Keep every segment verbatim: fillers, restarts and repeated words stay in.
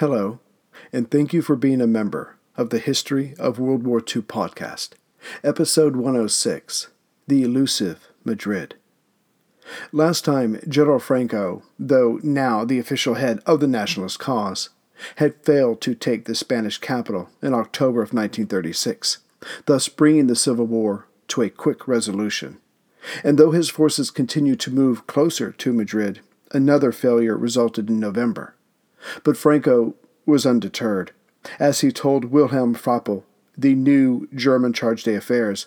Hello, and thank you for being a member of the History of World War Two podcast, episode one oh six, The Elusive Madrid. Last time, General Franco, though now the official head of the nationalist cause, had failed to take the Spanish capital in October of nineteen thirty-six, thus bringing the Civil War to a quick resolution. And though his forces continued to move closer to Madrid, another failure resulted in November. But Franco was undeterred, as he told Wilhelm Frappel, the new German charge d'affaires,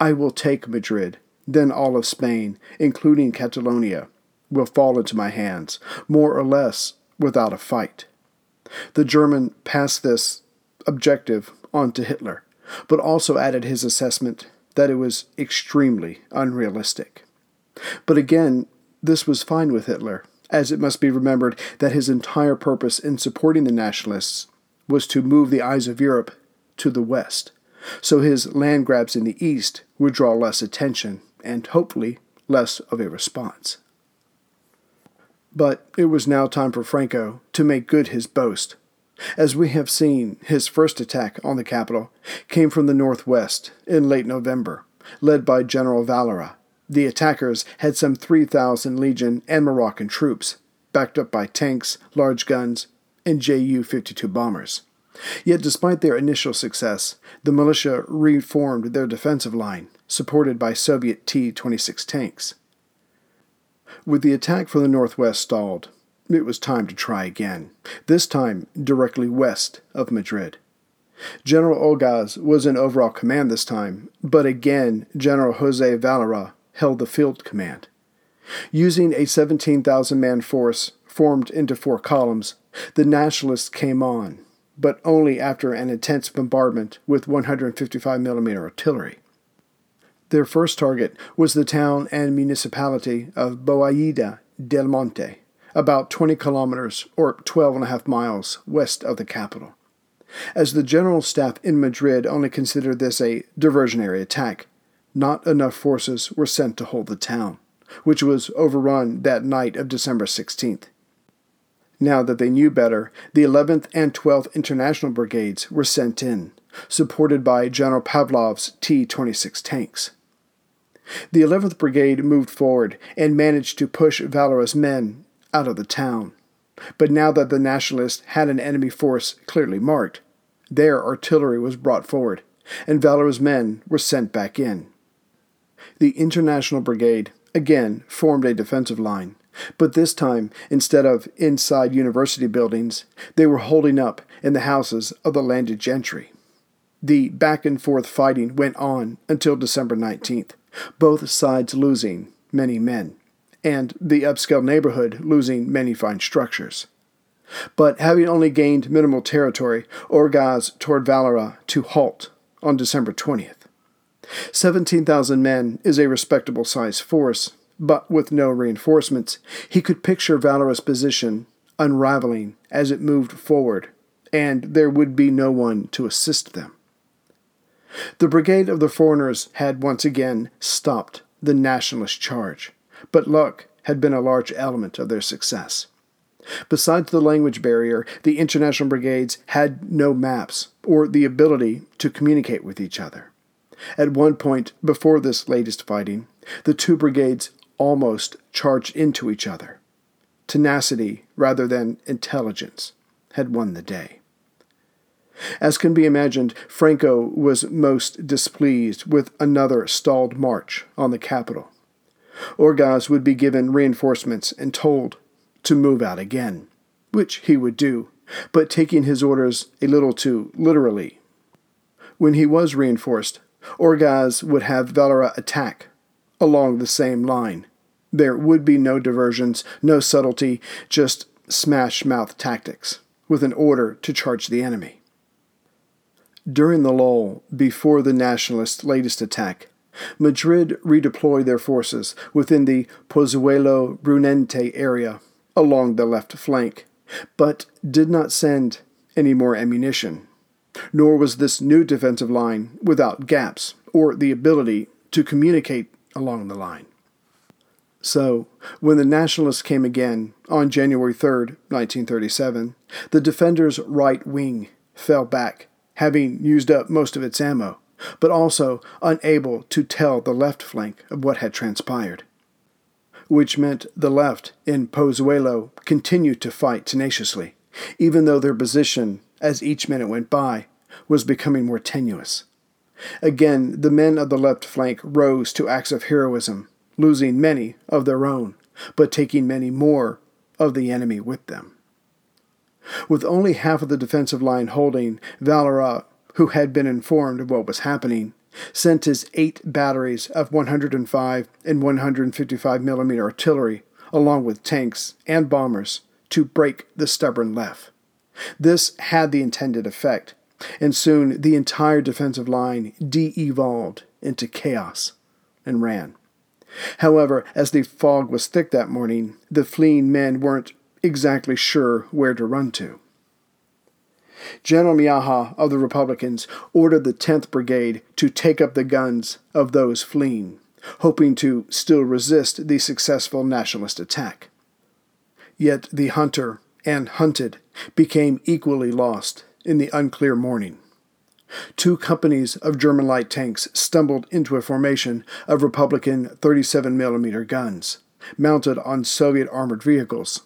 "I will take Madrid, then all of Spain, including Catalonia, will fall into my hands, more or less without a fight." The German passed this objective on to Hitler, but also added his assessment that it was extremely unrealistic. But again, this was fine with Hitler, as it must be remembered that his entire purpose in supporting the nationalists was to move the eyes of Europe to the west, so his land grabs in the east would draw less attention and hopefully less of a response. But it was now time for Franco to make good his boast. As we have seen, his first attack on the capital came from the northwest in late November, led by General Valera. The attackers had some three thousand Legion and Moroccan troops, backed up by tanks, large guns, and J U fifty-two bombers. Yet despite their initial success, the militia reformed their defensive line, supported by Soviet T twenty-six tanks. With the attack from the northwest stalled, it was time to try again, this time directly west of Madrid. General Olgaz was in overall command this time, but again General José Valera held the field command. Using a seventeen thousand man force formed into four columns, the nationalists came on, but only after an intense bombardment with one hundred fifty-five millimeter artillery. Their first target was the town and municipality of Boadilla del Monte, about twenty kilometers or twelve and a half miles west of the capital. As the general staff in Madrid only considered this a diversionary attack, not enough forces were sent to hold the town, which was overrun that night of December sixteenth. Now that they knew better, the eleventh and twelfth International Brigades were sent in, supported by General Pavlov's T twenty-six tanks. The eleventh Brigade moved forward and managed to push Valera's men out of the town. But now that the nationalists had an enemy force clearly marked, their artillery was brought forward, and Valera's men were sent back in. The International Brigade again formed a defensive line, but this time, instead of inside university buildings, they were holding up in the houses of the landed gentry. The back-and-forth fighting went on until December nineteenth, both sides losing many men, and the upscale neighborhood losing many fine structures. But having only gained minimal territory, Orgaz toward Valera to halt on December twentieth. seventeen thousand men is a respectable size force, but with no reinforcements, he could picture Valera's position unraveling as it moved forward, and there would be no one to assist them. The Brigade of the Foreigners had once again stopped the nationalist charge, but luck had been a large element of their success. Besides the language barrier, the international brigades had no maps or the ability to communicate with each other. At one point, before this latest fighting, the two brigades almost charged into each other. Tenacity, rather than intelligence, had won the day. As can be imagined, Franco was most displeased with another stalled march on the capital. Orgaz would be given reinforcements and told to move out again, which he would do, but taking his orders a little too literally. When he was reinforced, Orgaz would have Valera attack along the same line. There would be no diversions, no subtlety, just smash-mouth tactics, with an order to charge the enemy. During the lull, before the nationalists' latest attack, Madrid redeployed their forces within the Pozuelo Brunete area along the left flank, but did not send any more ammunition. Nor was this new defensive line without gaps or the ability to communicate along the line. So, when the Nationalists came again, on January third, nineteen thirty-seven, the Defenders' right wing fell back, having used up most of its ammo, but also unable to tell the left flank of what had transpired. Which meant the left in Pozuelo continued to fight tenaciously, even though their position, as each minute went by, was becoming more tenuous. Again, the men of the left flank rose to acts of heroism, losing many of their own, but taking many more of the enemy with them. With only half of the defensive line holding, Valera, who had been informed of what was happening, sent his eight batteries of one hundred five and one hundred fifty-five millimeter artillery, along with tanks and bombers, to break the stubborn left. This had the intended effect, and soon the entire defensive line de-evolved into chaos and ran. However, as the fog was thick that morning, the fleeing men weren't exactly sure where to run to. General Miaja of the Republicans ordered the tenth Brigade to take up the guns of those fleeing, hoping to still resist the successful Nationalist attack. Yet the hunter and hunted became equally lost in the unclear morning. Two companies of German light tanks stumbled into a formation of Republican thirty-seven millimeter guns, mounted on Soviet armored vehicles,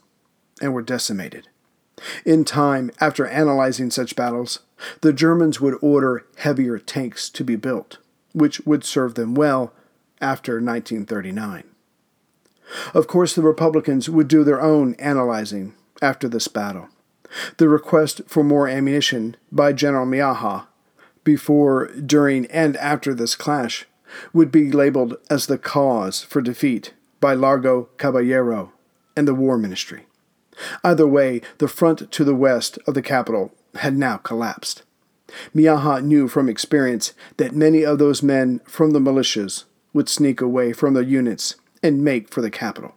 and were decimated. In time, after analyzing such battles, the Germans would order heavier tanks to be built, which would serve them well after nineteen thirty-nine. Of course, the Republicans would do their own analyzing after this battle. The request for more ammunition by General Miaja before, during, and after this clash would be labeled as the cause for defeat by Largo Caballero and the War Ministry. Either way, the front to the west of the capital had now collapsed. Miaja knew from experience that many of those men from the militias would sneak away from their units and make for the capital.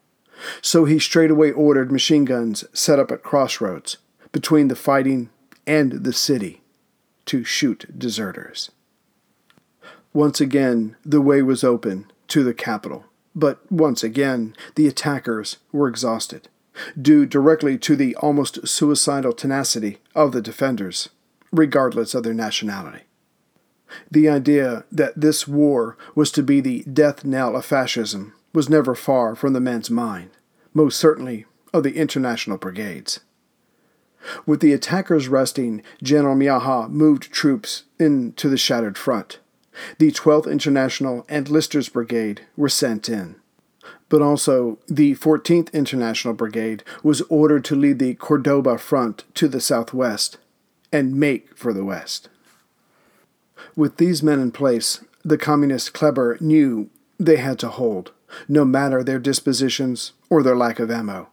So he straightway ordered machine guns set up at crossroads between the fighting and the city to shoot deserters. Once again, the way was open to the capital, but once again, the attackers were exhausted, due directly to the almost suicidal tenacity of the defenders, regardless of their nationality. The idea that this war was to be the death knell of fascism was never far from the men's mind, most certainly of the international brigades. With the attackers resting, General Miaja moved troops into the shattered front. The twelfth International and Listers Brigade were sent in. But also, the fourteenth International Brigade was ordered to lead the Cordoba front to the southwest and make for the west. With these men in place, the communist Kleber knew they had to hold, no matter their dispositions or their lack of ammo.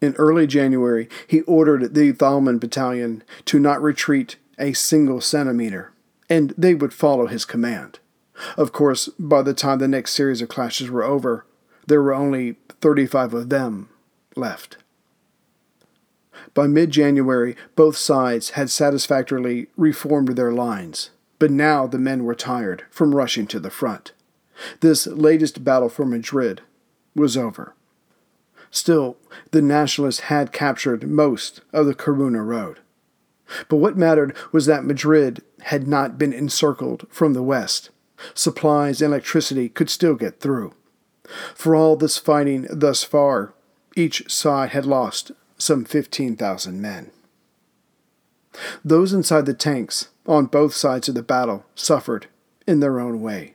In early January, he ordered the Thalmann Battalion to not retreat a single centimeter, and they would follow his command. Of course, by the time the next series of clashes were over, there were only thirty-five of them left. By mid-January, both sides had satisfactorily reformed their lines, but now the men were tired from rushing to the front. This latest battle for Madrid was over. Still, the Nationalists had captured most of the Coruna Road. But what mattered was that Madrid had not been encircled from the west. Supplies and electricity could still get through. For all this fighting thus far, each side had lost some fifteen thousand men. Those inside the tanks on both sides of the battle suffered in their own way.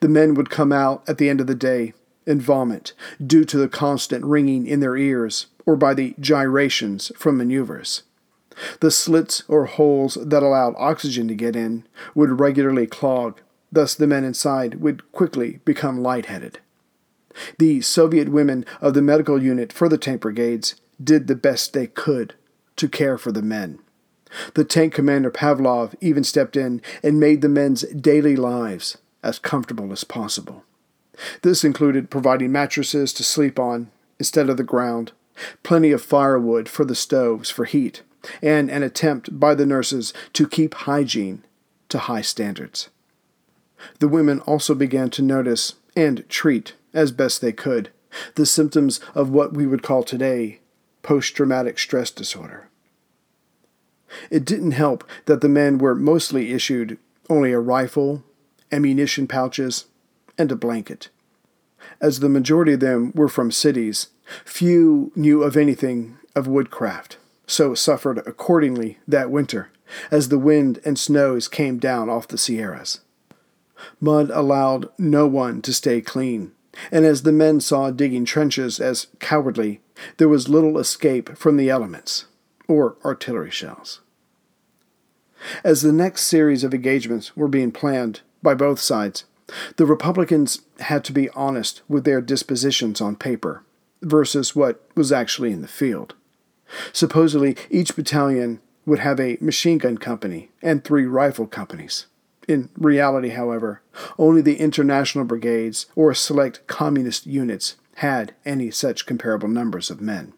The men would come out at the end of the day and vomit due to the constant ringing in their ears or by the gyrations from maneuvers. The slits or holes that allowed oxygen to get in would regularly clog, thus the men inside would quickly become lightheaded. The Soviet women of the medical unit for the tank brigades did the best they could to care for the men. The tank commander Pavlov even stepped in and made the men's daily lives as comfortable as possible. This included providing mattresses to sleep on instead of the ground, plenty of firewood for the stoves for heat, and an attempt by the nurses to keep hygiene to high standards. The women also began to notice and treat, as best they could, the symptoms of what we would call today post-traumatic stress disorder. It didn't help that the men were mostly issued only a rifle, ammunition pouches, and a blanket. As the majority of them were from cities, few knew of anything of woodcraft, so suffered accordingly that winter, as the wind and snows came down off the Sierras. Mud allowed no one to stay clean, and as the men saw digging trenches as cowardly, there was little escape from the elements, or artillery shells. As the next series of engagements were being planned by both sides, the Republicans had to be honest with their dispositions on paper versus what was actually in the field. Supposedly, each battalion would have a machine gun company and three rifle companies. In reality, however, only the international brigades or select communist units had any such comparable numbers of men.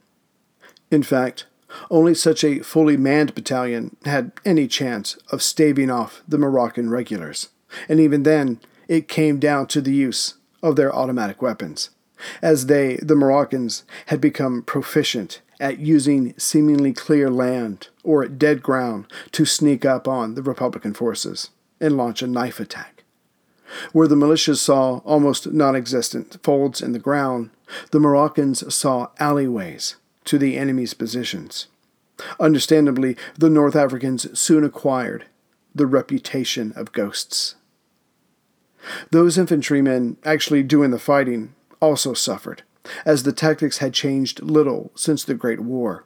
In fact, only such a fully manned battalion had any chance of staving off the Moroccan regulars, and even then it came down to the use of their automatic weapons, as they, the Moroccans, had become proficient at using seemingly clear land or dead ground to sneak up on the Republican forces and launch a knife attack. Where the militias saw almost non-existent folds in the ground, the Moroccans saw alleyways to the enemy's positions. Understandably, the North Africans soon acquired the reputation of ghosts. Those infantrymen actually doing the fighting also suffered, as the tactics had changed little since the Great War.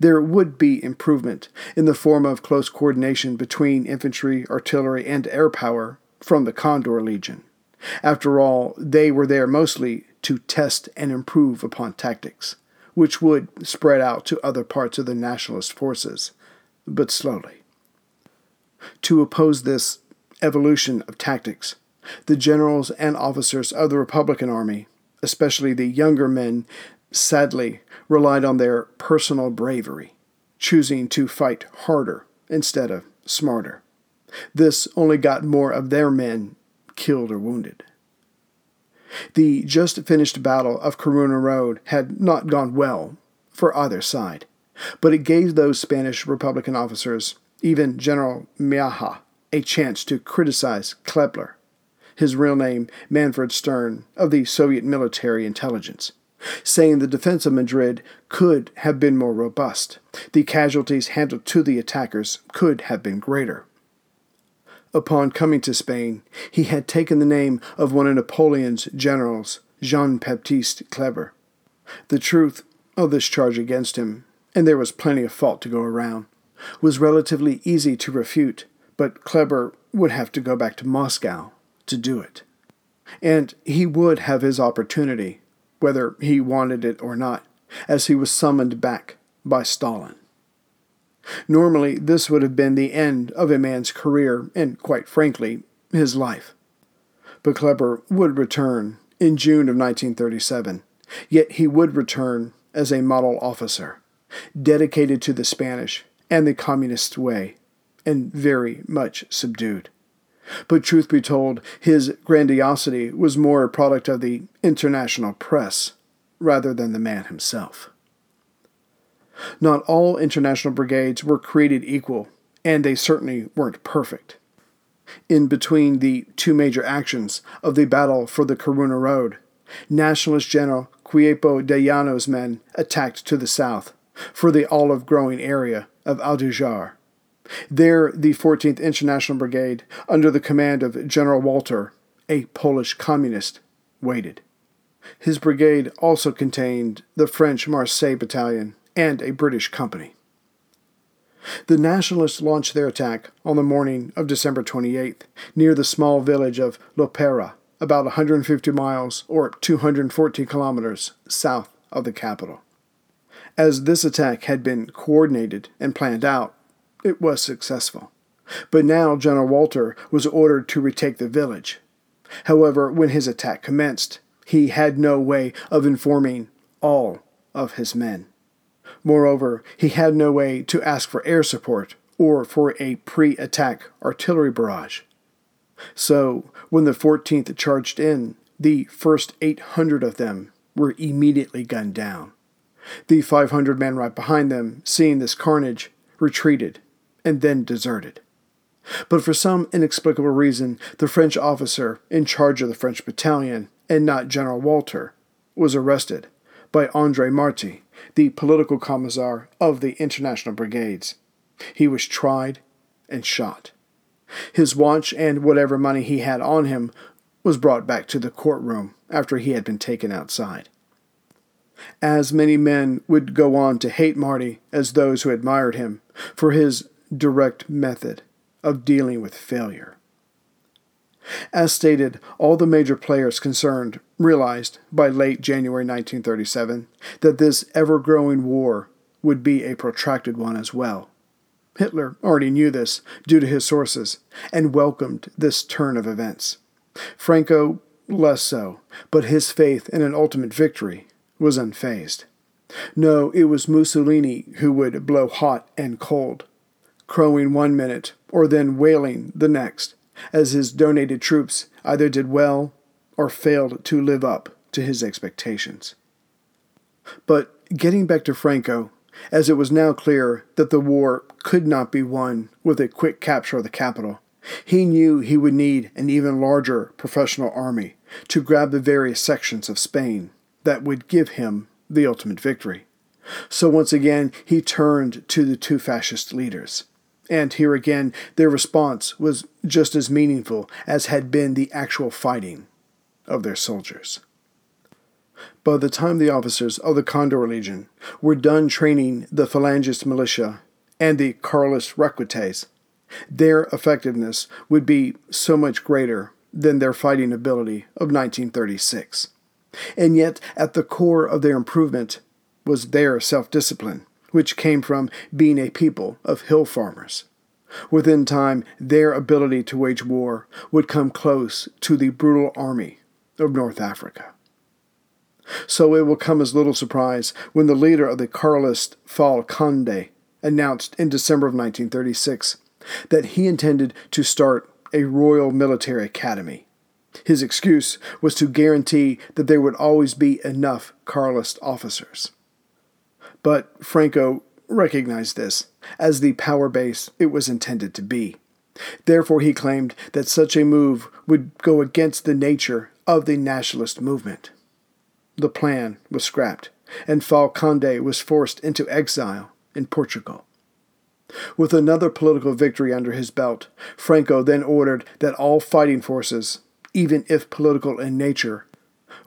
There would be improvement in the form of close coordination between infantry, artillery, and air power from the Condor Legion. After all, they were there mostly to test and improve upon tactics, which would spread out to other parts of the nationalist forces, but slowly. To oppose this evolution of tactics, the generals and officers of the Republican Army, especially the younger men, sadly relied on their personal bravery, choosing to fight harder instead of smarter. This only got more of their men killed or wounded. The just-finished Battle of Corunna Road had not gone well for either side, but it gave those Spanish Republican officers, even General Miaja, a chance to criticize Kleber, his real name Manfred Stern, of the Soviet military intelligence, saying the defense of Madrid could have been more robust, the casualties handed to the attackers could have been greater. Upon coming to Spain, he had taken the name of one of Napoleon's generals, Jean Baptiste Kleber. The truth of this charge against him, and there was plenty of fault to go around, was relatively easy to refute, but Kleber would have to go back to Moscow to do it. And he would have his opportunity, whether he wanted it or not, as he was summoned back by Stalin. Normally, this would have been the end of a man's career and, quite frankly, his life. But Kleber would return in June of nineteen thirty-seven, yet he would return as a model officer, dedicated to the Spanish and the communist way, and very much subdued. But truth be told, his grandiosity was more a product of the international press rather than the man himself. Not all international brigades were created equal, and they certainly weren't perfect. In between the two major actions of the battle for the Corunna Road, nationalist General Queipo de Llano's men attacked to the south for the olive-growing area of Aldujar. There, the fourteenth International Brigade, under the command of General Walter, a Polish communist, waited. His brigade also contained the French Marseille Battalion and a British company. The Nationalists launched their attack on the morning of December twenty-eighth, near the small village of Lopera, about one hundred fifty miles or two hundred fourteen kilometers south of the capital. As this attack had been coordinated and planned out, it was successful, but now General Walter was ordered to retake the village. However, when his attack commenced, he had no way of informing all of his men. Moreover, he had no way to ask for air support or for a pre-attack artillery barrage. So, when the fourteenth charged in, the first eight hundred of them were immediately gunned down. The five hundred men right behind them, seeing this carnage, retreated and then deserted. But for some inexplicable reason, the French officer in charge of the French battalion, and not General Walter, was arrested by André Marty, the political commissar of the International Brigades. He was tried and shot. His watch and whatever money he had on him was brought back to the courtroom after he had been taken outside. As many men would go on to hate Marty as those who admired him for his direct method of dealing with failure. As stated, all the major players concerned realized by late January nineteen thirty-seven that this ever-growing war would be a protracted one as well. Hitler already knew this due to his sources and welcomed this turn of events. Franco, less so, but his faith in an ultimate victory was unfazed. No, it was Mussolini who would blow hot and cold, crowing one minute or then wailing the next, as his donated troops either did well or failed to live up to his expectations. But getting back to Franco, as it was now clear that the war could not be won with a quick capture of the capital, he knew he would need an even larger professional army to grab the various sections of Spain that would give him the ultimate victory. So once again, he turned to the two fascist leaders. And here again, their response was just as meaningful as had been the actual fighting of their soldiers. By the time the officers of the Condor Legion were done training the Falangist militia and the Carlist Requetes, their effectiveness would be so much greater than their fighting ability of nineteen thirty-six. And yet, at the core of their improvement was their self-discipline, which came from being a people of hill farmers. Within time, their ability to wage war would come close to the brutal army of North Africa. So it will come as little surprise when the leader of the Carlist Fal Conde announced in December of nineteen thirty-six that he intended to start a Royal Military Academy. His excuse was to guarantee that there would always be enough Carlist officers. But Franco recognized this as the power base it was intended to be. Therefore, he claimed that such a move would go against the nature of the nationalist movement. The plan was scrapped, and Fal Conde was forced into exile in Portugal. With another political victory under his belt, Franco then ordered that all fighting forces, even if political in nature,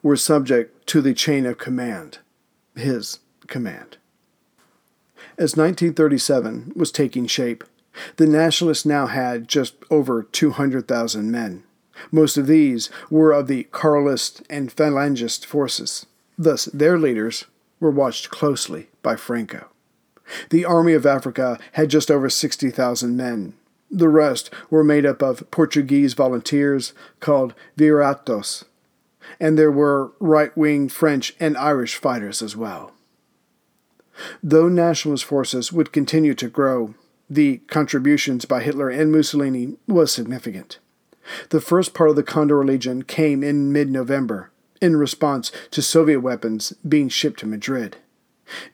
were subject to the chain of command, his command. As nineteen thirty-seven was taking shape, the Nationalists now had just over two hundred thousand men. Most of these were of the Carlist and Falangist forces. Thus, their leaders were watched closely by Franco. The Army of Africa had just over sixty thousand men. The rest were made up of Portuguese volunteers called Viratos, and there were right-wing French and Irish fighters as well. Though nationalist forces would continue to grow, the contributions by Hitler and Mussolini was significant. The first part of the Condor Legion came in mid-November, in response to Soviet weapons being shipped to Madrid.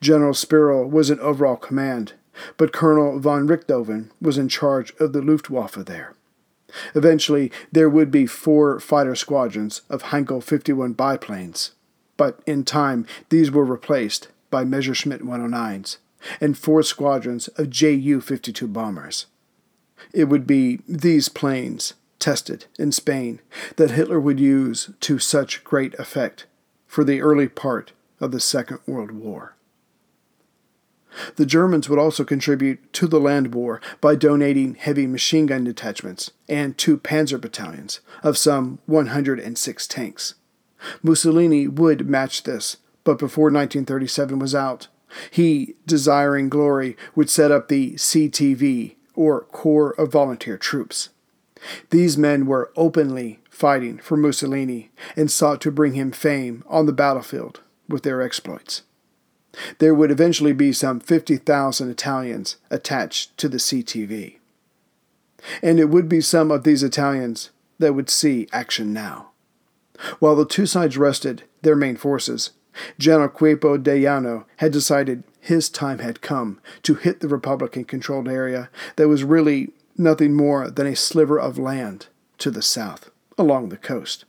General Spiro was in overall command, but Colonel von Richthofen was in charge of the Luftwaffe there. Eventually, there would be four fighter squadrons of Heinkel fifty-one biplanes, but in time, these were replaced by Messerschmitt one oh nines, and four squadrons of J U fifty-two bombers. It would be these planes, tested in Spain, that Hitler would use to such great effect for the early part of the Second World War. The Germans would also contribute to the land war by donating heavy machine gun detachments and two panzer battalions of some one hundred six tanks. Mussolini would match this, but before nineteen thirty-seven was out, he, desiring glory, would set up the C T V, or Corps of Volunteer Troops. These men were openly fighting for Mussolini and sought to bring him fame on the battlefield with their exploits. There would eventually be some fifty thousand Italians attached to the C T V. And it would be some of these Italians that would see action now. While the two sides rested their main forces, General Queipo de Llano had decided his time had come to hit the Republican-controlled area that was really nothing more than a sliver of land to the south, along the coast.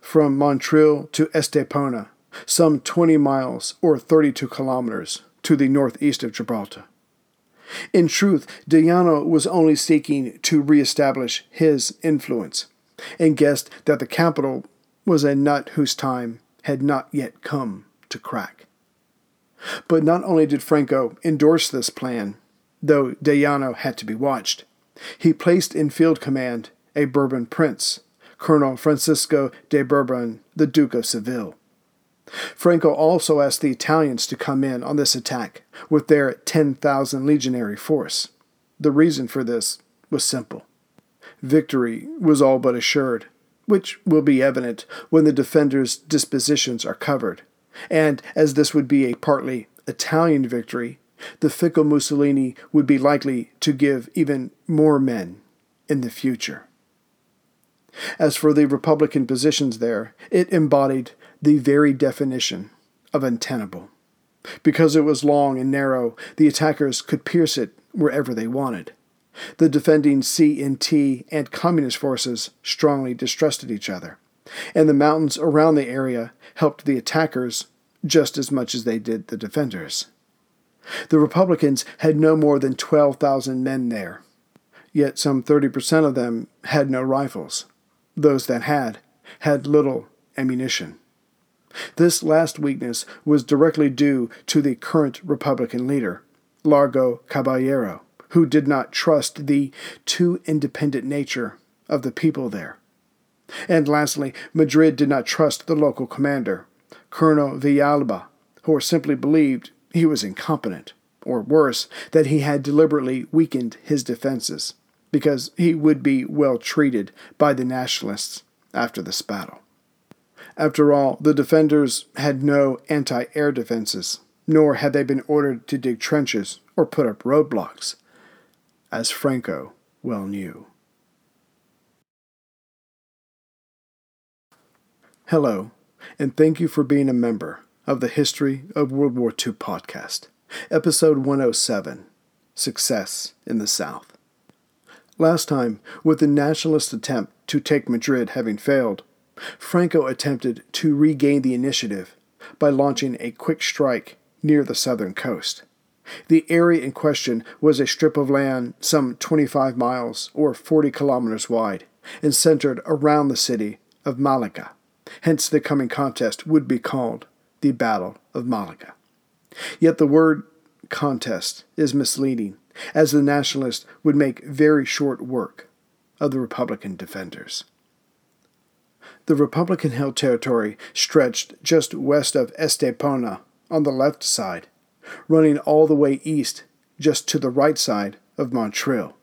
From Montreal to Estepona, some twenty miles or thirty-two kilometers to the northeast of Gibraltar. In truth, de Llano was only seeking to reestablish his influence, and guessed that the capital was a nut whose time had not yet come to crack. But not only did Franco endorse this plan, though de Llano had to be watched, he placed in field command a Bourbon prince, Colonel Francisco de Bourbon, the Duke of Seville. Franco also asked the Italians to come in on this attack with their ten thousand legionary force. The reason for this was simple. Victory was all but assured, which will be evident when the defenders' dispositions are covered, and as this would be a partly Italian victory, the fickle Mussolini would be likely to give even more men in the future. As for the Republican positions there, it embodied the very definition of untenable. Because it was long and narrow, the attackers could pierce it wherever they wanted. The defending C N T and Communist forces strongly distrusted each other, and the mountains around the area helped the attackers just as much as they did the defenders. The Republicans had no more than twelve thousand men there, yet some thirty percent of them had no rifles. Those that had, had little ammunition. This last weakness was directly due to the current Republican leader, Largo Caballero, who did not trust the too independent nature of the people there. And lastly, Madrid did not trust the local commander, Colonel Villalba, who simply believed he was incompetent, or worse, that he had deliberately weakened his defenses, because he would be well treated by the nationalists after this battle. After all, the defenders had no anti-air defenses, nor had they been ordered to dig trenches or put up roadblocks, as Franco well knew. Hello, and thank you for being a member of the History of World War Two podcast, episode one oh seven, Success in the South. Last time, with the nationalist attempt to take Madrid having failed, Franco attempted to regain the initiative by launching a quick strike near the southern coast. The area in question was a strip of land some twenty-five miles or forty kilometers wide and centered around the city of Malaga. Hence the coming contest would be called the Battle of Malaga. Yet the word contest is misleading, as the nationalists would make very short work of the Republican defenders. The Republican-held territory stretched just west of Estepona on the left side, running all the way east just to the right side of Montreal.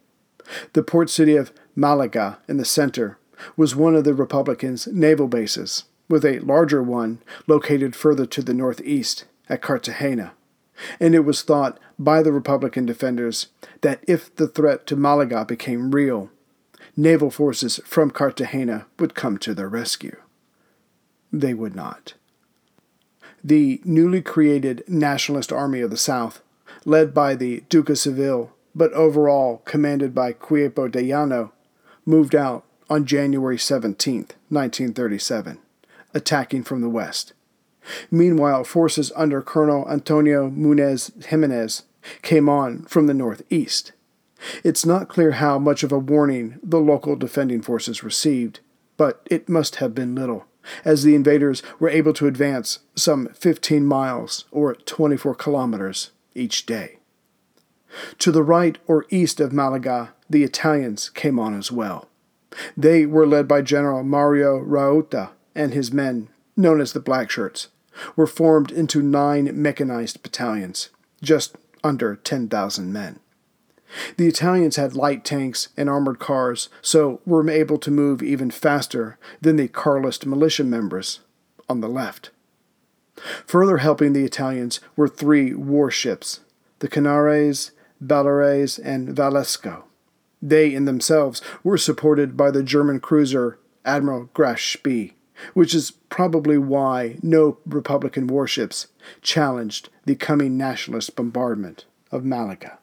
The port city of Malaga in the center was one of the Republicans' naval bases, with a larger one located further to the northeast at Cartagena, and it was thought by the Republican defenders that if the threat to Malaga became real, naval forces from Cartagena would come to their rescue. They would not. The newly created Nationalist Army of the South, led by the Duke of Seville, but overall commanded by Queipo de Llano, moved out on January seventeenth, nineteen thirty-seven, attacking from the west. Meanwhile, forces under Colonel Antonio Munez Jimenez came on from the northeast. It's not clear how much of a warning the local defending forces received, but it must have been little, as the invaders were able to advance some fifteen miles or twenty-four kilometers each day. To the right or east of Malaga, the Italians came on as well. They were led by General Mario Rauta, and his men, known as the Black Shirts, were formed into nine mechanized battalions, just under ten thousand men. The Italians had light tanks and armored cars, so were able to move even faster than the Carlist militia members on the left. Further helping the Italians were three warships, the Canaries, Baleares, and Valesco. They in themselves were supported by the German cruiser Admiral Graf Spee, which is probably why no Republican warships challenged the coming nationalist bombardment of Malaga.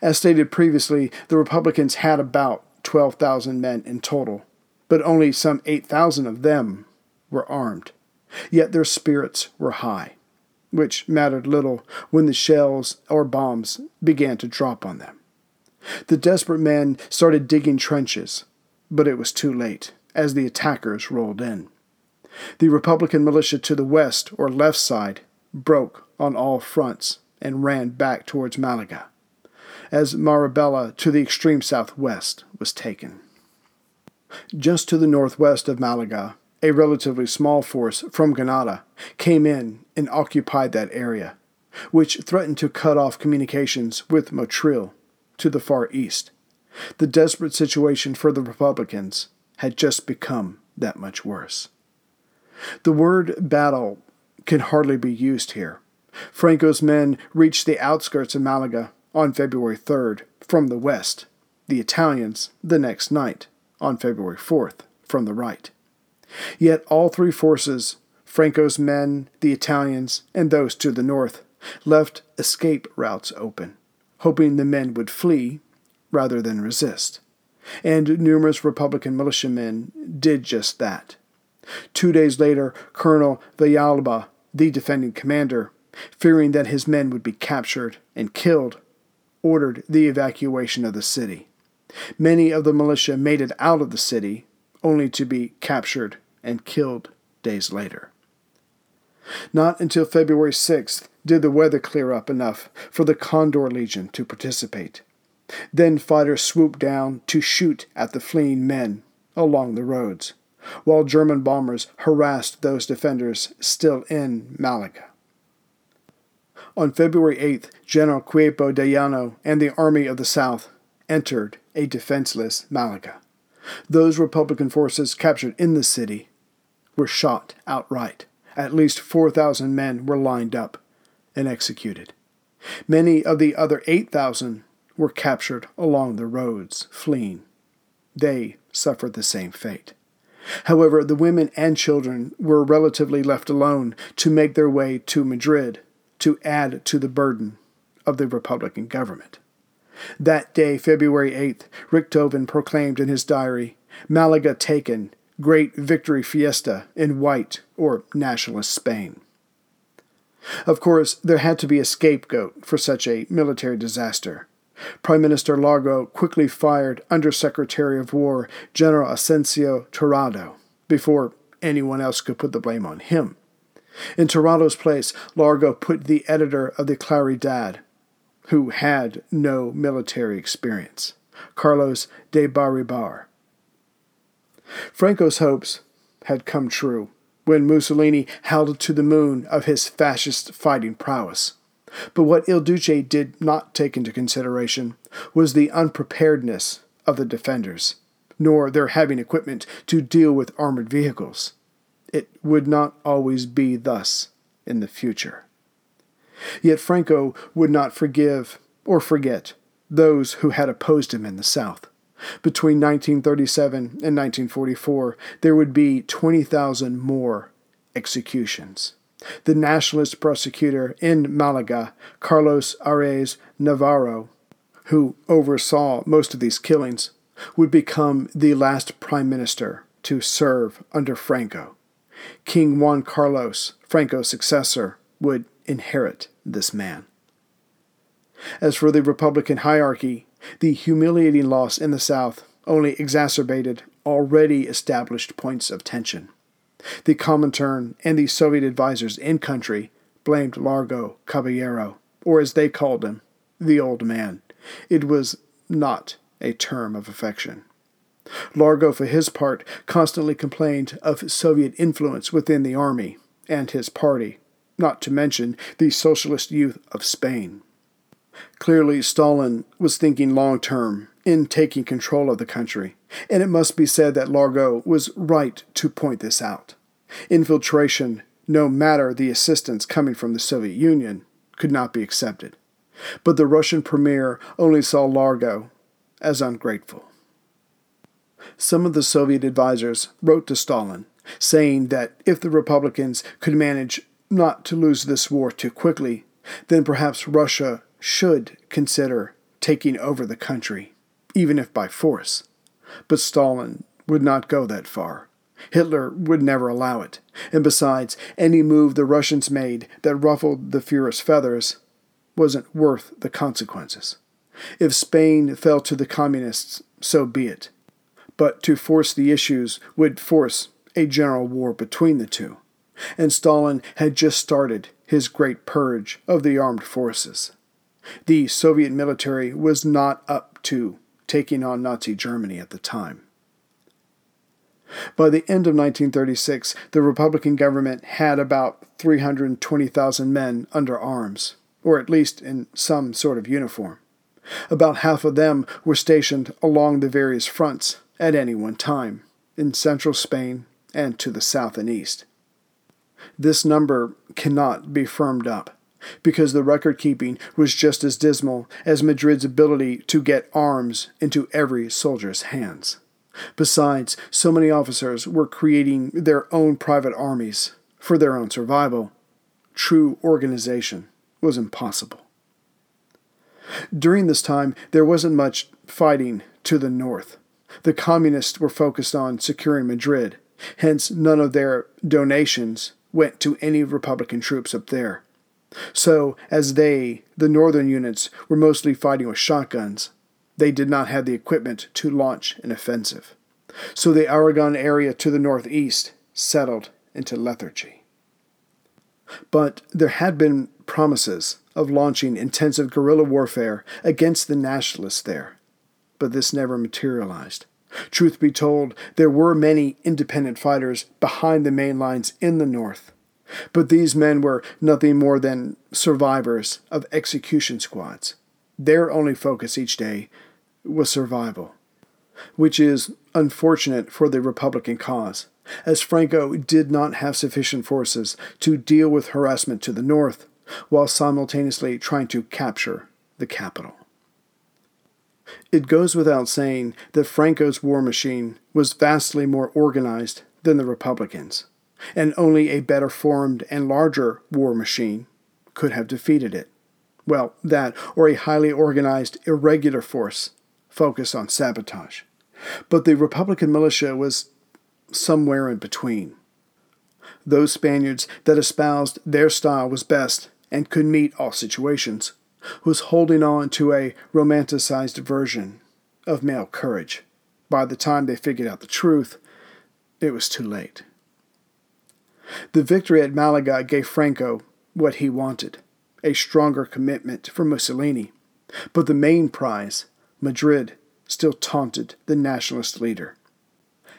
As stated previously, the Republicans had about twelve thousand men in total, but only some eight thousand of them were armed. Yet their spirits were high, which mattered little when the shells or bombs began to drop on them. The desperate men started digging trenches, but it was too late, as the attackers rolled in. The Republican militia to the west, or left side, broke on all fronts and ran back towards Malaga, as Marabella to the extreme southwest was taken. Just to the northwest of Malaga, a relatively small force from Granada came in and occupied that area, which threatened to cut off communications with Montreal to the far east. The desperate situation for the Republicans had just become that much worse. The word battle can hardly be used here. Franco's men reached the outskirts of Malaga on February third from the west, the Italians the next night on February fourth from the right. Yet all three forces, Franco's men, the Italians, and those to the north, left escape routes open, hoping the men would flee rather than resist. And numerous Republican militiamen did just that. Two days later, Colonel Villalba, the defending commander, fearing that his men would be captured and killed, ordered the evacuation of the city. Many of the militia made it out of the city, only to be captured and killed days later. Not until February sixth did the weather clear up enough for the Condor Legion to participate. Then fighters swooped down to shoot at the fleeing men along the roads, while German bombers harassed those defenders still in Malaga. On February eighth, General Queipo de Llano and the Army of the South entered a defenseless Malaga. Those Republican forces captured in the city were shot outright. At least four thousand men were lined up and executed. Many of the other eight thousand were captured along the roads, fleeing. They suffered the same fate. However, the women and children were relatively left alone to make their way to Madrid to add to the burden of the Republican government. That day, February eighth, Richthofen proclaimed in his diary, "Malaga taken, great victory fiesta in white or nationalist Spain." Of course, there had to be a scapegoat for such a military disaster. Prime Minister Largo quickly fired Undersecretary of War General Asensio Tirado before anyone else could put the blame on him. In Tirado's place, Largo put the editor of the Claridad, who had no military experience, Carlos de Baribar. Franco's hopes had come true when Mussolini howled to the moon of his fascist fighting prowess. But what Il Duce did not take into consideration was the unpreparedness of the defenders, nor their having equipment to deal with armored vehicles. It would not always be thus in the future. Yet Franco would not forgive or forget those who had opposed him in the South. Between nineteen thirty-seven and nineteen forty-four, there would be twenty thousand more executions. The nationalist prosecutor in Malaga, Carlos Ares Navarro, who oversaw most of these killings, would become the last prime minister to serve under Franco. King Juan Carlos, Franco's successor, would inherit this man. As for the Republican hierarchy, the humiliating loss in the South only exacerbated already established points of tension. The Comintern and the Soviet advisors in-country blamed Largo Caballero, or as they called him, the old man. It was not a term of affection. Largo, for his part, constantly complained of Soviet influence within the army and his party, not to mention the socialist youth of Spain. Clearly, Stalin was thinking long-term in taking control of the country, and it must be said that Largo was right to point this out. Infiltration, no matter the assistance coming from the Soviet Union, could not be accepted. But the Russian premier only saw Largo as ungrateful. some of the Soviet advisors wrote to Stalin, saying that if the Republicans could manage not to lose this war too quickly, then perhaps Russia should consider taking over the country, even if by force. But Stalin would not go that far. Hitler would never allow it, and besides, any move the Russians made that ruffled the Führer's feathers wasn't worth the consequences. If Spain fell to the communists, so be it. But to force the issues would force a general war between the two, and Stalin had just started his great purge of the armed forces. The Soviet military was not up to taking on Nazi Germany at the time. By the end of nineteen thirty-six, the Republican government had about three hundred twenty thousand men under arms, or at least in some sort of uniform. About half of them were stationed along the various fronts at any one time, in central Spain and to the south and east. This number cannot be firmed up, because the record-keeping was just as dismal as Madrid's ability to get arms into every soldier's hands. Besides, so many officers were creating their own private armies for their own survival. True organization was impossible. During this time, there wasn't much fighting to the north. The communists were focused on securing Madrid, hence none of their donations went to any Republican troops up there. So, as they, the northern units, were mostly fighting with shotguns, they did not have the equipment to launch an offensive. So the Aragon area to the northeast settled into lethargy. But there had been promises of launching intensive guerrilla warfare against the nationalists there, but this never materialized. Truth be told, there were many independent fighters behind the main lines in the north, but these men were nothing more than survivors of execution squads. Their only focus each day was survival, which is unfortunate for the Republican cause, as Franco did not have sufficient forces to deal with harassment to the north, while simultaneously trying to capture the capital. It goes without saying that Franco's war machine was vastly more organized than the Republicans, and only a better formed and larger war machine could have defeated it. Well, that, or a highly organized, irregular force focused on sabotage. But the Republican militia was somewhere in between. Those Spaniards that espoused their style was best and could meet all situations, was holding on to a romanticized version of male courage. By the time they figured out the truth, it was too late. The victory at Malaga gave Franco what he wanted, a stronger commitment for Mussolini. But the main prize, Madrid, still taunted the nationalist leader.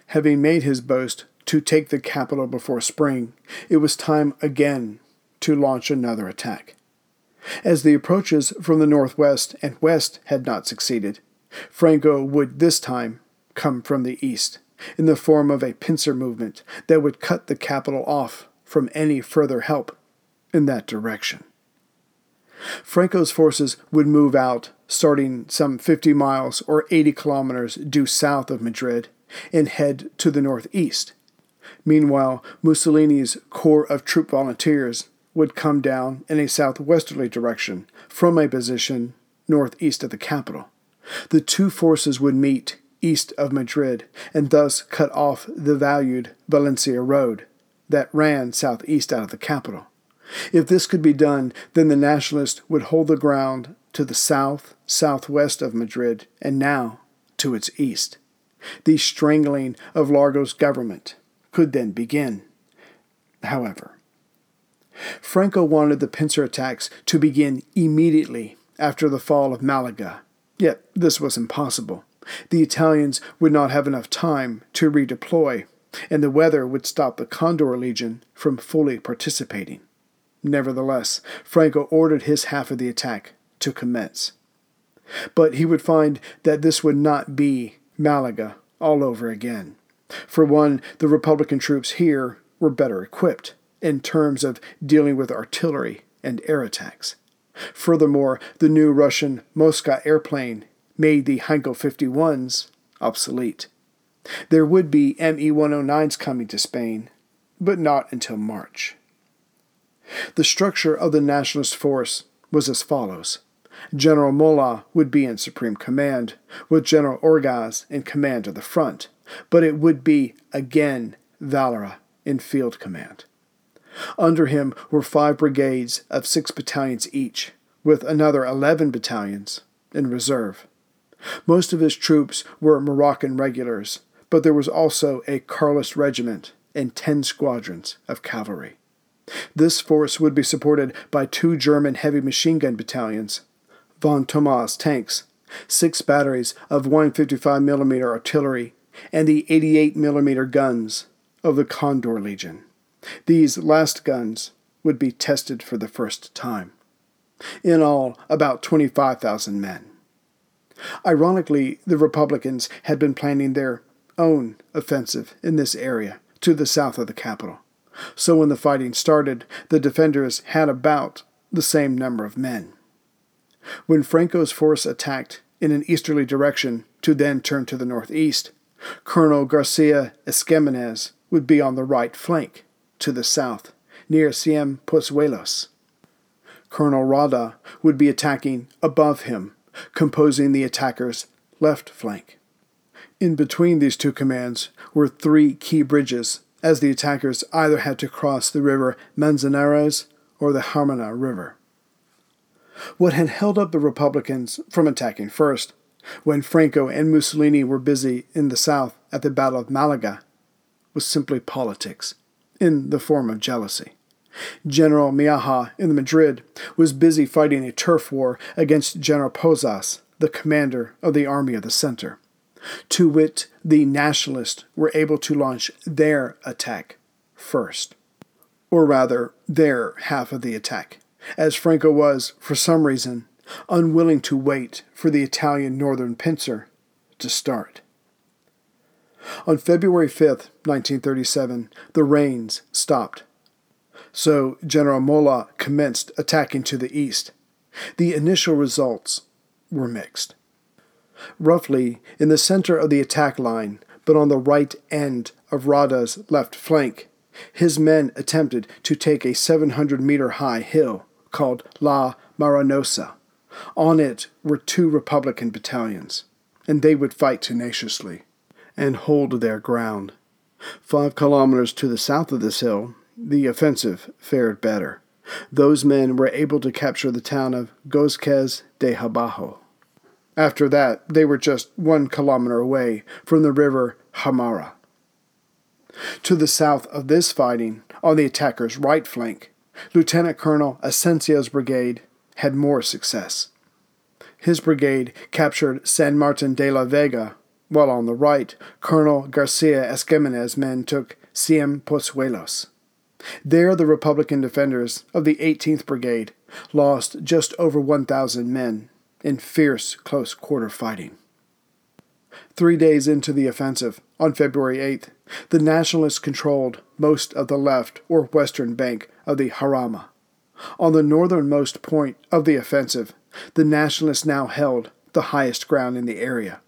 Having made his boast to take the capital before spring, it was time again to launch another attack. As the approaches from the northwest and west had not succeeded, Franco would this time come from the east, in the form of a pincer movement that would cut the capital off from any further help in that direction. Franco's forces would move out, starting some fifty miles or eighty kilometers due south of Madrid, and head to the northeast. Meanwhile, Mussolini's corps of troop volunteers would come down in a southwesterly direction from a position northeast of the capital. The two forces would meet east of Madrid and thus cut off the valued Valencia Road that ran southeast out of the capital. If this could be done, then the nationalists would hold the ground to the south, southwest of Madrid, and now to its east. The strangling of Largo's government could then begin. However, Franco wanted the pincer attacks to begin immediately after the fall of Malaga, yet this was impossible. The Italians would not have enough time to redeploy, and the weather would stop the Condor Legion from fully participating. Nevertheless, Franco ordered his half of the attack to commence. But he would find that this would not be Malaga all over again. For one, the Republican troops here were better equipped in terms of dealing with artillery and air attacks. Furthermore, the new Russian Moskva airplane made the Heinkel fifty-ones obsolete. There would be M E one oh nines coming to Spain, but not until March. The structure of the Nationalist force was as follows. General Mola would be in supreme command, with General Orgaz in command of the front, but it would be, again, Valera in field command. Under him were five brigades of six battalions each, with another eleven battalions in reserve. Most of his troops were Moroccan regulars, but there was also a Carlist regiment and ten squadrons of cavalry. This force would be supported by two German heavy machine gun battalions, von Thomas tanks, six batteries of one hundred fifty-five millimeter artillery, and the eighty-eight millimeter guns of the Condor Legion. These last guns would be tested for the first time. In all, about twenty-five thousand men. Ironically, the Republicans had been planning their own offensive in this area, to the south of the capital. So when the fighting started, the defenders had about the same number of men. When Franco's force attacked in an easterly direction to then turn to the northeast, Colonel Garcia Esquemenes would be on the right flank, to the south, near Ciempozuelos. Colonel Rada would be attacking above him, composing the attacker's left flank. In between these two commands were three key bridges, as the attackers either had to cross the river Manzanares or the Harmana River. What had held up the Republicans from attacking first, when Franco and Mussolini were busy in the south at the Battle of Malaga, was simply politics, in the form of jealousy. General Miaja in Madrid was busy fighting a turf war against General Pozas, the commander of the Army of the Center, to wit, the Nationalists were able to launch their attack first, or rather, their half of the attack, as Franco was, for some reason, unwilling to wait for the Italian northern pincer to start. On February fifth, nineteen thirty-seven, the rains stopped. So General Mola commenced attacking to the east. The initial results were mixed. Roughly in the center of the attack line, but on the right end of Rada's left flank, his men attempted to take a seven hundred meter high hill called La Maranosa. On it were two Republican battalions, and they would fight tenaciously and hold their ground. Five kilometers to the south of this hill, the offensive fared better. Those men were able to capture the town of Gozquez de Habajo. After that, they were just one kilometer away from the river Hamara. To the south of this fighting, on the attacker's right flank, Lieutenant Colonel Asensio's brigade had more success. His brigade captured San Martin de la Vega, while on the right, Colonel Garcia Esquemenes' men took Ciempozuelos. There, the Republican defenders of the eighteenth Brigade lost just over one thousand men in fierce close-quarter fighting. Three days into the offensive, on February eighth, the Nationalists controlled most of the left or western bank of the Harama. On the northernmost point of the offensive, the Nationalists now held the highest ground in the area.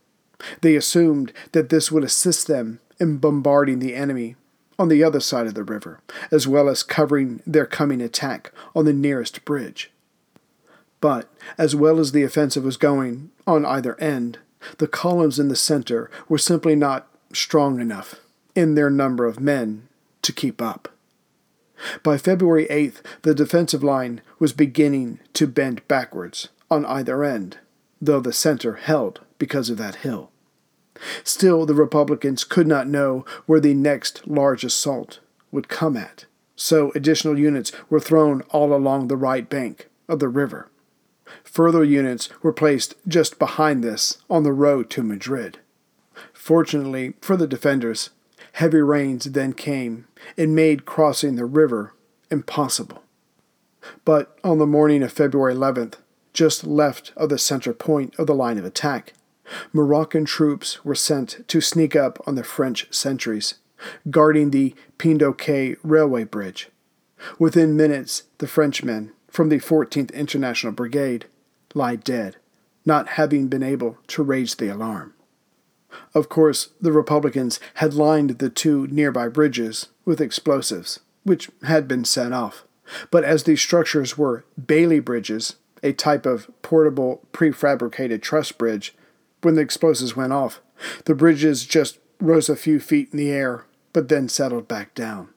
They assumed that this would assist them in bombarding the enemy on the other side of the river, as well as covering their coming attack on the nearest bridge. But, as well as the offensive was going on either end, the columns in the center were simply not strong enough, in their number of men, to keep up. By February eighth, the defensive line was beginning to bend backwards on either end, though the center held because of that hill. Still, the Republicans could not know where the next large assault would come at, so additional units were thrown all along the right bank of the river. Further units were placed just behind this on the road to Madrid. Fortunately for the defenders, heavy rains then came and made crossing the river impossible. But on the morning of February eleventh, just left of the center point of the line of attack, Moroccan troops were sent to sneak up on the French sentries, guarding the Pindoquet railway bridge. Within minutes, the Frenchmen from the fourteenth International Brigade lie dead, not having been able to raise the alarm. Of course, the Republicans had lined the two nearby bridges with explosives, which had been set off. But as these structures were Bailey bridges, a type of portable prefabricated truss bridge, when the explosives went off, the bridges just rose a few feet in the air, but then settled back down,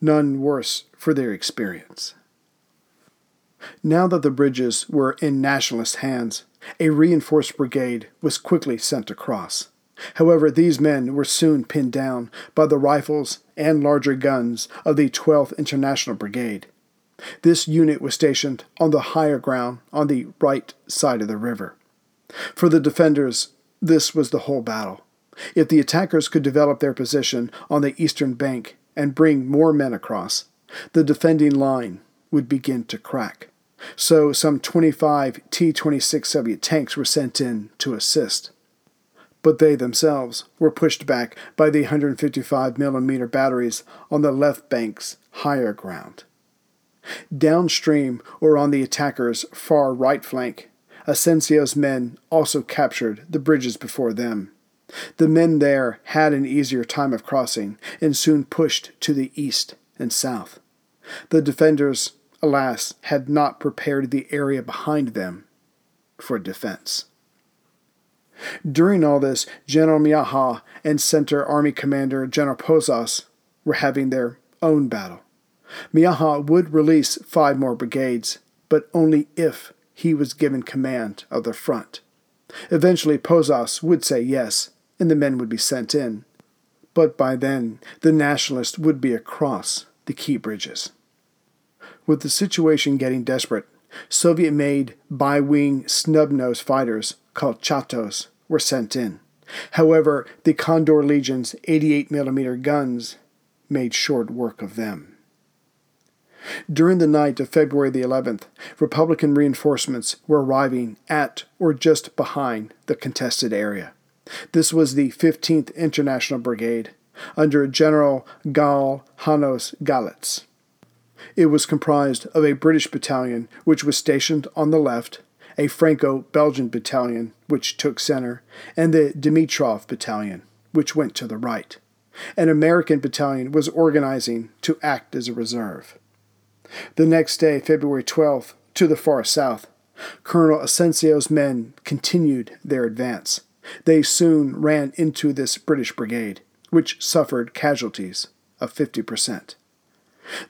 none worse for their experience. Now that the bridges were in Nationalist hands, a reinforced brigade was quickly sent across. However, these men were soon pinned down by the rifles and larger guns of the twelfth International Brigade. This unit was stationed on the higher ground on the right side of the river. For the defenders, this was the whole battle. If the attackers could develop their position on the eastern bank and bring more men across, the defending line would begin to crack. So some twenty-five T twenty-six Soviet tanks were sent in to assist. But they themselves were pushed back by the one hundred fifty-five millimeter batteries on the left bank's higher ground. Downstream, or on the attacker's far right flank, Asensio's men also captured the bridges before them. The men there had an easier time of crossing and soon pushed to the east and south. The defenders, alas, had not prepared the area behind them for defense. During all this, General Miaja and Center Army Commander General Pozas were having their own battle. Miaja would release five more brigades, but only if he was given command of the front. Eventually, Pozas would say yes, and the men would be sent in. But by then, the Nationalists would be across the key bridges. With the situation getting desperate, Soviet-made, bi-wing, snub-nosed fighters called Chatos were sent in. However, the Condor Legion's eighty-eight millimeter guns made short work of them. During the night of February the eleventh, Republican reinforcements were arriving at or just behind the contested area. This was the fifteenth International Brigade, under General Gal Janos Galitz. It was comprised of a British battalion which was stationed on the left, a Franco-Belgian battalion which took center, and the Dimitrov Battalion, which went to the right. An American battalion was organizing to act as a reserve. The next day, February twelfth, to the far south, Colonel Asensio's men continued their advance. They soon ran into this British brigade, which suffered casualties of fifty percent.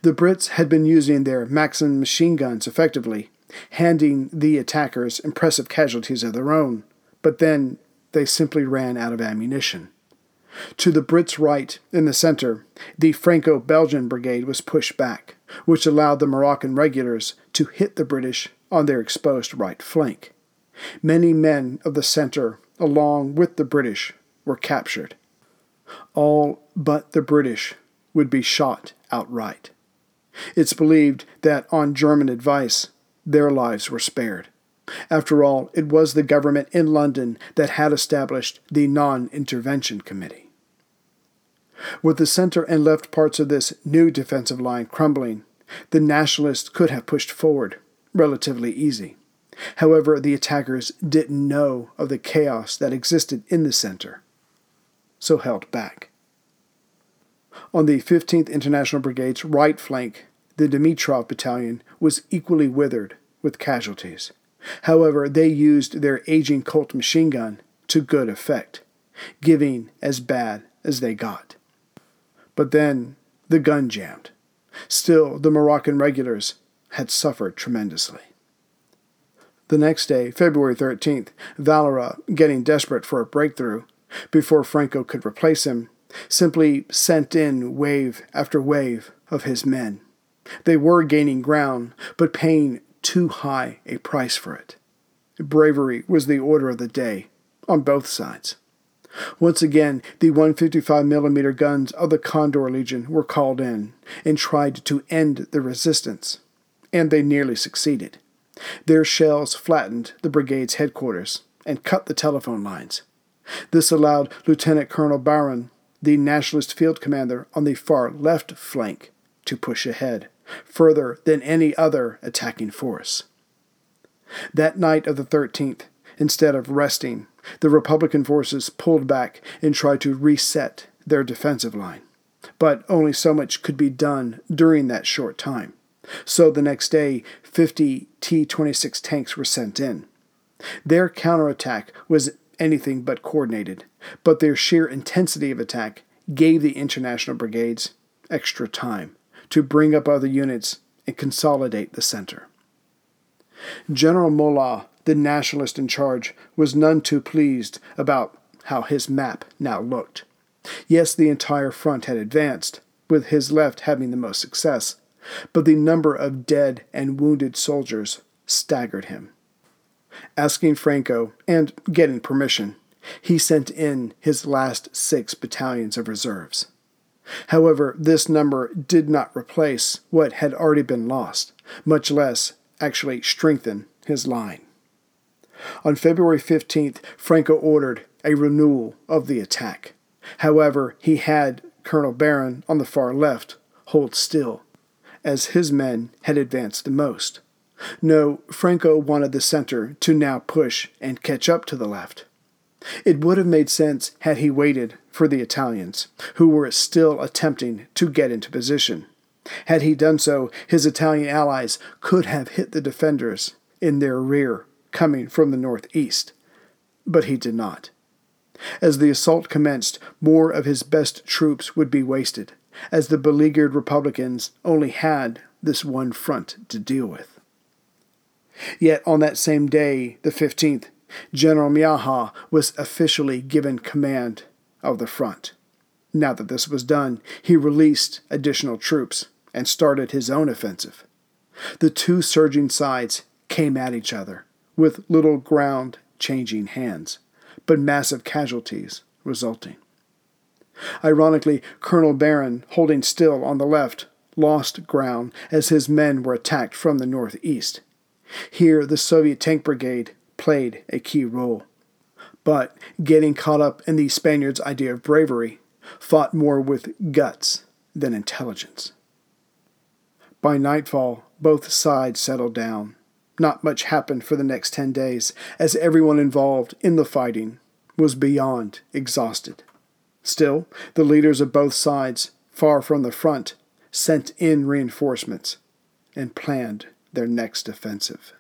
The Brits had been using their Maxim machine guns effectively, handing the attackers impressive casualties of their own, but then they simply ran out of ammunition. To the Brits' right, in the center, the Franco-Belgian brigade was pushed back, which allowed the Moroccan regulars to hit the British on their exposed right flank. Many men of the center, along with the British, were captured. All but the British would be shot outright. It's believed that, on German advice, their lives were spared. After all, it was the government in London that had established the Non-Intervention Committee. With the center and left parts of this new defensive line crumbling, the Nationalists could have pushed forward relatively easy. However, the attackers didn't know of the chaos that existed in the center, so held back. On the fifteenth International Brigade's right flank, the Dimitrov Battalion was equally withered with casualties. However, they used their aging Colt machine gun to good effect, giving as bad as they got. But then the gun jammed. Still, the Moroccan regulars had suffered tremendously. The next day, February thirteenth, Valera, getting desperate for a breakthrough, before Franco could replace him, simply sent in wave after wave of his men. They were gaining ground, but paying too high a price for it. Bravery was the order of the day, on both sides. Once again, the one hundred fifty-five millimeter guns of the Condor Legion were called in and tried to end the resistance, and they nearly succeeded. Their shells flattened the brigade's headquarters and cut the telephone lines. This allowed Lieutenant Colonel Barron, the Nationalist field commander on the far left flank, to push ahead, further than any other attacking force. That night of the thirteenth, instead of resting, the Republican forces pulled back and tried to reset their defensive line. But only so much could be done during that short time. So the next day, fifty T twenty-six tanks were sent in. Their counterattack was anything but coordinated, but their sheer intensity of attack gave the international brigades extra time to bring up other units and consolidate the center. General Mola, the nationalist in charge, was none too pleased about how his map now looked. Yes, the entire front had advanced, with his left having the most success, but the number of dead and wounded soldiers staggered him. Asking Franco, and getting permission, he sent in his last six battalions of reserves. However, this number did not replace what had already been lost, much less actually strengthen his line. On February fifteenth, Franco ordered a renewal of the attack. However, he had Colonel Barron on the far left hold still, as his men had advanced the most. No, Franco wanted the center to now push and catch up to the left. It would have made sense had he waited for the Italians, who were still attempting to get into position. Had he done so, his Italian allies could have hit the defenders in their rear, coming from the northeast. But he did not. As the assault commenced, more of his best troops would be wasted, as the beleaguered Republicans only had this one front to deal with. Yet on that same day, the fifteenth, General Miaja was officially given command of the front. Now that this was done, he released additional troops and started his own offensive. The two surging sides came at each other, with little ground changing hands, but massive casualties resulting. Ironically, Colonel Barron, holding still on the left, lost ground as his men were attacked from the northeast. Here, the Soviet tank brigade played a key role, but getting caught up in the Spaniards' idea of bravery, fought more with guts than intelligence. By nightfall, both sides settled down. Not much happened for the next ten days, as everyone involved in the fighting was beyond exhausted. Still, the leaders of both sides, far from the front, sent in reinforcements and planned their next offensive.